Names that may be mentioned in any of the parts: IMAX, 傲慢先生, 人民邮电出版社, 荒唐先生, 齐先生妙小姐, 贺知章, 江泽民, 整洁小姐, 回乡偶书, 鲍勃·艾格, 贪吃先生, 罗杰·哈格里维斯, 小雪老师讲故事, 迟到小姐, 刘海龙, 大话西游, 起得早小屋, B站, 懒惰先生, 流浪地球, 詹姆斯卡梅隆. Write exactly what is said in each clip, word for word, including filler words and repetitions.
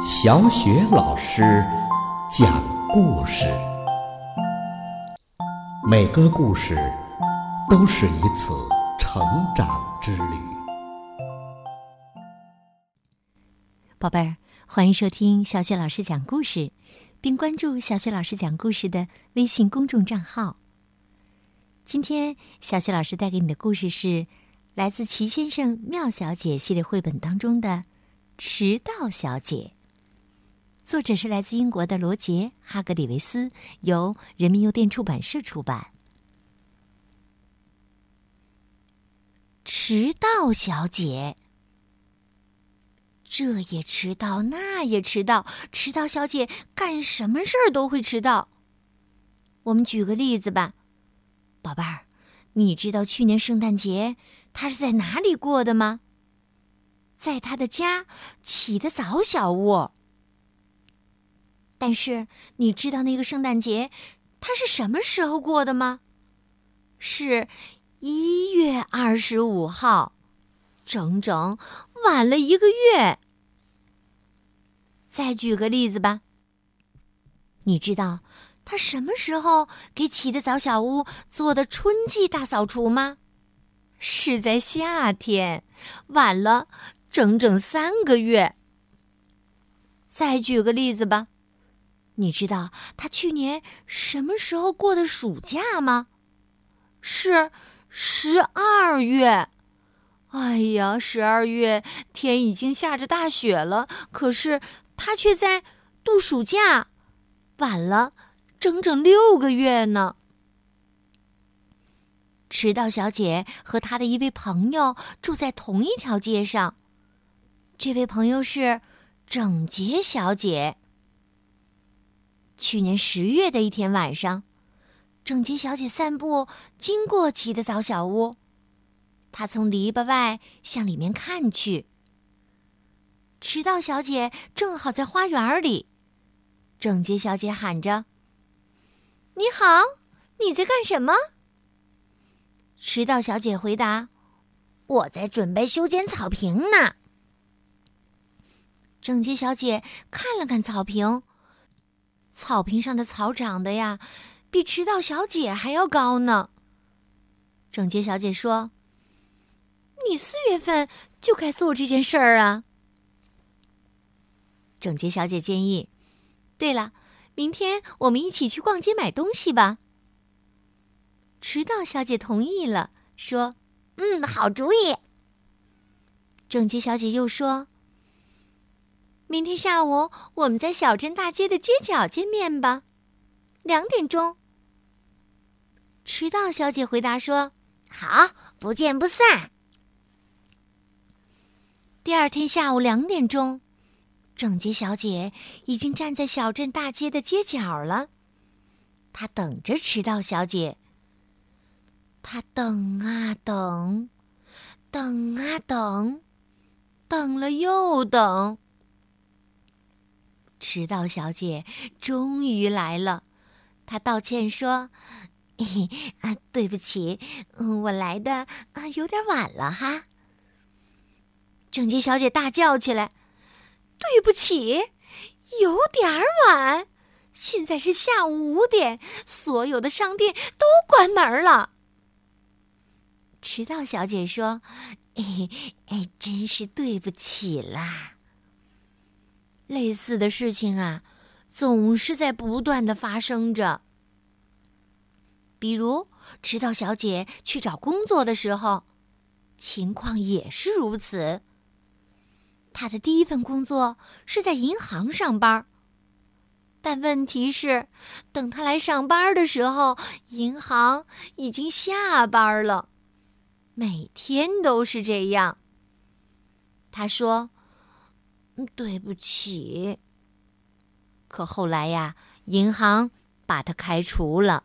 小雪老师讲故事，每个故事都是一次成长之旅。宝贝儿，欢迎收听小雪老师讲故事，并关注小雪老师讲故事的微信公众账号。今天小雪老师带给你的故事是来自齐先生妙小姐系列绘本当中的迟到小姐，作者是来自英国的罗杰·哈格里维斯，由人民邮电出版社出版。迟到小姐，这也迟到那也迟到，迟到小姐干什么事儿都会迟到。我们举个例子吧，宝贝儿，你知道去年圣诞节她是在哪里过的吗？在她的家起得早小屋。但是你知道那个圣诞节她是什么时候过的吗？是一月二十五号，整整晚了一个月。再举个例子吧，你知道她什么时候给起得早小屋做的春季大扫除吗？是在夏天，晚了整整三个月。再举个例子吧，你知道他去年什么时候过的暑假吗？是十二月。哎呀，十二月天已经下着大雪了，可是他却在度暑假，晚了整整六个月呢。迟到小姐和她的一位朋友住在同一条街上，这位朋友是整洁小姐。去年十月的一天晚上，整洁小姐散步经过起得早小屋，她从篱笆外向里面看去，迟到小姐正好在花园里。整洁小姐喊着：“你好，你在干什么？”迟到小姐回答：“我在准备修剪草坪呢。”整洁小姐看了看草坪，草坪上的草长得呀，比迟到小姐还要高呢。整洁小姐说：“你四月份就该做这件事儿啊。”整洁小姐建议：“对了，明天我们一起去逛街买东西吧。”迟到小姐同意了，说：“嗯，好主意。”整洁小姐又说：“明天下午我们在小镇大街的街角见面吧，两点钟。”迟到小姐回答说：“好，不见不散。”第二天下午两点钟，整洁小姐已经站在小镇大街的街角了，她等着迟到小姐。他等啊等，等啊等，等了又等。迟到小姐终于来了，她道歉说：“嘿嘿啊，对不起，我来的啊有点晚了哈。”整洁小姐大叫起来：“对不起，有点晚！现在是下午五点，所有的商店都关门了。”迟到小姐说：“哎哎，真是对不起啦。”类似的事情啊，总是在不断的发生着。比如，迟到小姐去找工作的时候，情况也是如此。她的第一份工作是在银行上班，但问题是，等她来上班的时候，银行已经下班了。每天都是这样。他说：“对不起。”可后来呀，银行把他开除了。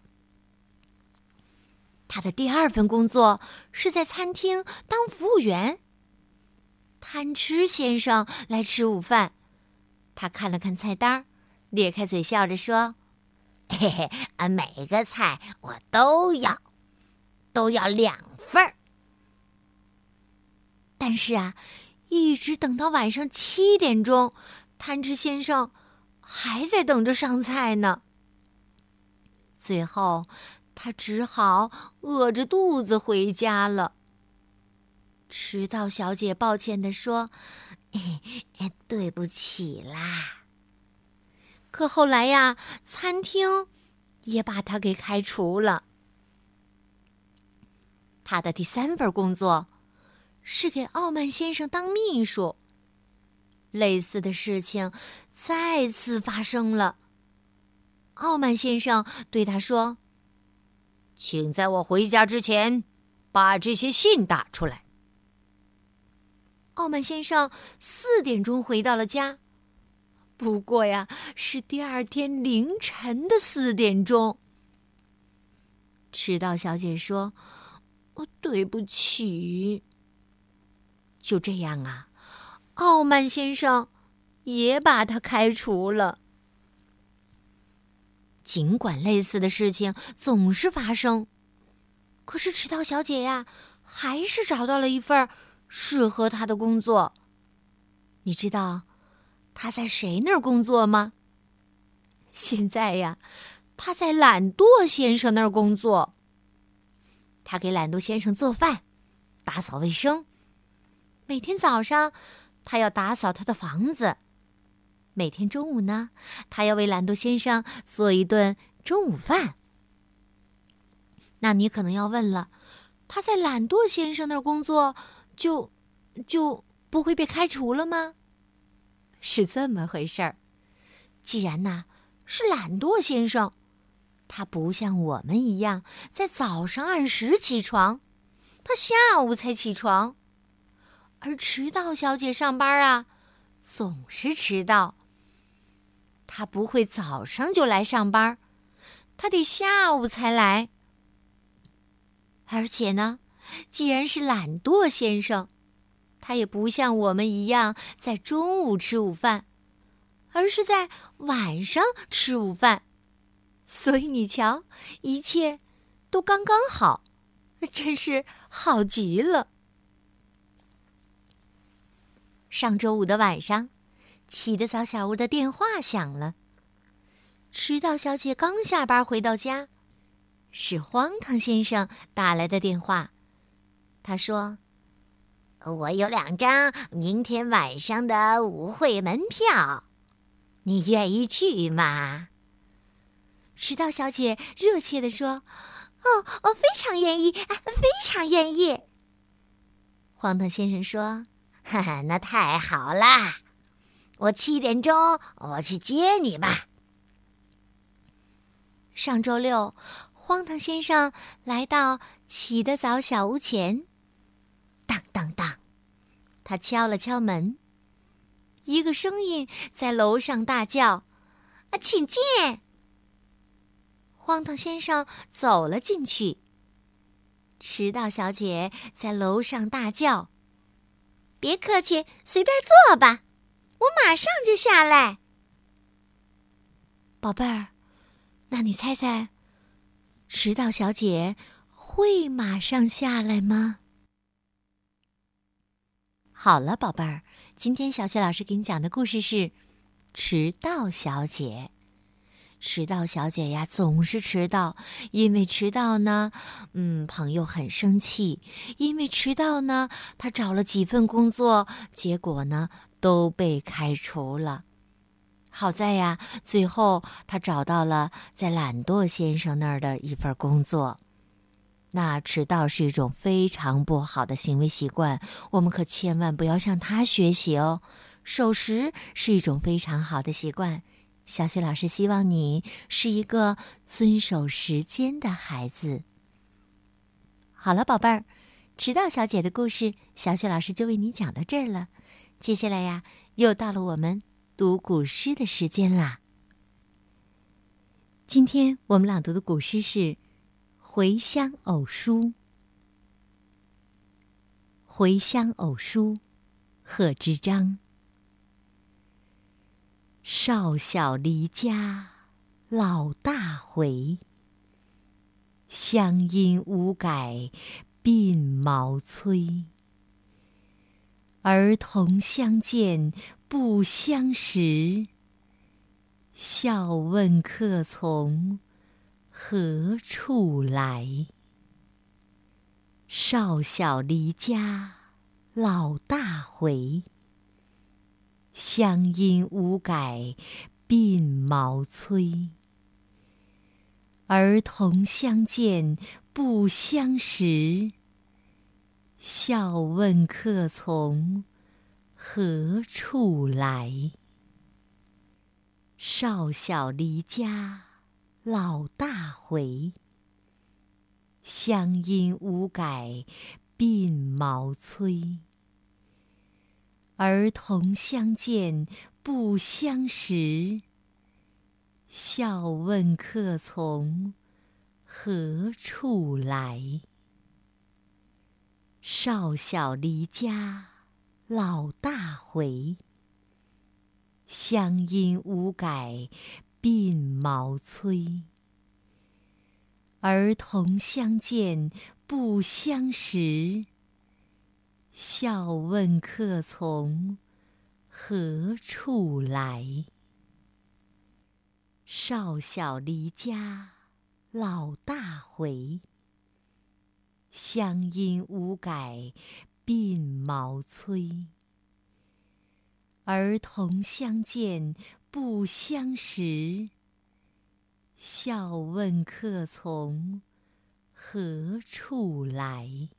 他的第二份工作是在餐厅当服务员。贪吃先生来吃午饭，他看了看菜单，咧开嘴笑着说：“嘿嘿，啊，每个菜我都要，都要两份儿。”但是啊，一直等到晚上七点钟，贪吃先生还在等着上菜呢。最后，他只好饿着肚子回家了。迟到小姐抱歉地说：“哎哎，对不起啦。”可后来呀，餐厅也把他给开除了。他的第三份工作是给傲慢先生当秘书。类似的事情再次发生了。傲慢先生对他说：“请在我回家之前把这些信打出来。”傲慢先生四点钟回到了家，不过呀，是第二天凌晨的四点钟。迟到小姐说：“哦，对不起。”就这样啊，傲慢先生也把他开除了。尽管类似的事情总是发生，可是迟到小姐呀，还是找到了一份适合她的工作。你知道她在谁那儿工作吗？现在呀，她在懒惰先生那儿工作。她给懒惰先生做饭，打扫卫生。每天早上，他要打扫他的房子；每天中午呢，他要为懒惰先生做一顿中午饭。那你可能要问了，他在懒惰先生那儿工作，就就不会被开除了吗？是这么回事儿。既然呢是懒惰先生，他不像我们一样在早上按时起床，他下午才起床。而迟到小姐上班啊，总是迟到。她不会早上就来上班，她得下午才来。而且呢，既然是懒惰先生，他也不像我们一样在中午吃午饭，而是在晚上吃午饭。所以你瞧，一切都刚刚好，真是好极了。上周五的晚上，起得早小屋的电话响了。迟到小姐刚下班回到家，是荒唐先生打来的电话。他说：“我有两张明天晚上的舞会门票，你愿意去吗？”迟到小姐热切地说：“哦，我非常愿意，非常愿意。”荒唐先生说：“哈哈，那太好啦！我七点钟我去接你吧。”上周六，荒唐先生来到起得早小屋前，当当当，他敲了敲门。一个声音在楼上大叫：“啊，请进！”荒唐先生走了进去。迟到小姐在楼上大叫：“别客气，随便坐吧，我马上就下来。”宝贝儿，那你猜猜，迟到小姐会马上下来吗？好了，宝贝儿，今天小雪老师给你讲的故事是《迟到小姐》。迟到小姐呀，总是迟到，因为迟到呢，嗯，朋友很生气；因为迟到呢，她找了几份工作，结果呢，都被开除了。好在呀，最后她找到了在懒惰先生那儿的一份工作。那迟到是一种非常不好的行为习惯，我们可千万不要向他学习哦。守时是一种非常好的习惯。小雪老师希望你是一个遵守时间的孩子。好了，宝贝儿，迟到小姐的故事，小雪老师就为你讲到这儿了。接下来呀，又到了我们读古诗的时间啦。今天我们朗读的古诗是《回乡偶书》。《回乡偶书》，贺知章。少小离家老大回，乡音无改鬓毛衰。儿童相见不相识，笑问客从何处来。少小离家老大回，乡音无改鬓毛衰。儿童相见不相识，笑问客从何处来。少小离家老大回，乡音无改鬓毛衰。儿童相见不相识，笑问客从何处来。少小离家老大回，乡音无改鬓毛衰。儿童相见不相识，笑问客从何处来。少小离家老大回，乡音无改鬓毛衰。儿童相见不相识，笑问客从何处来。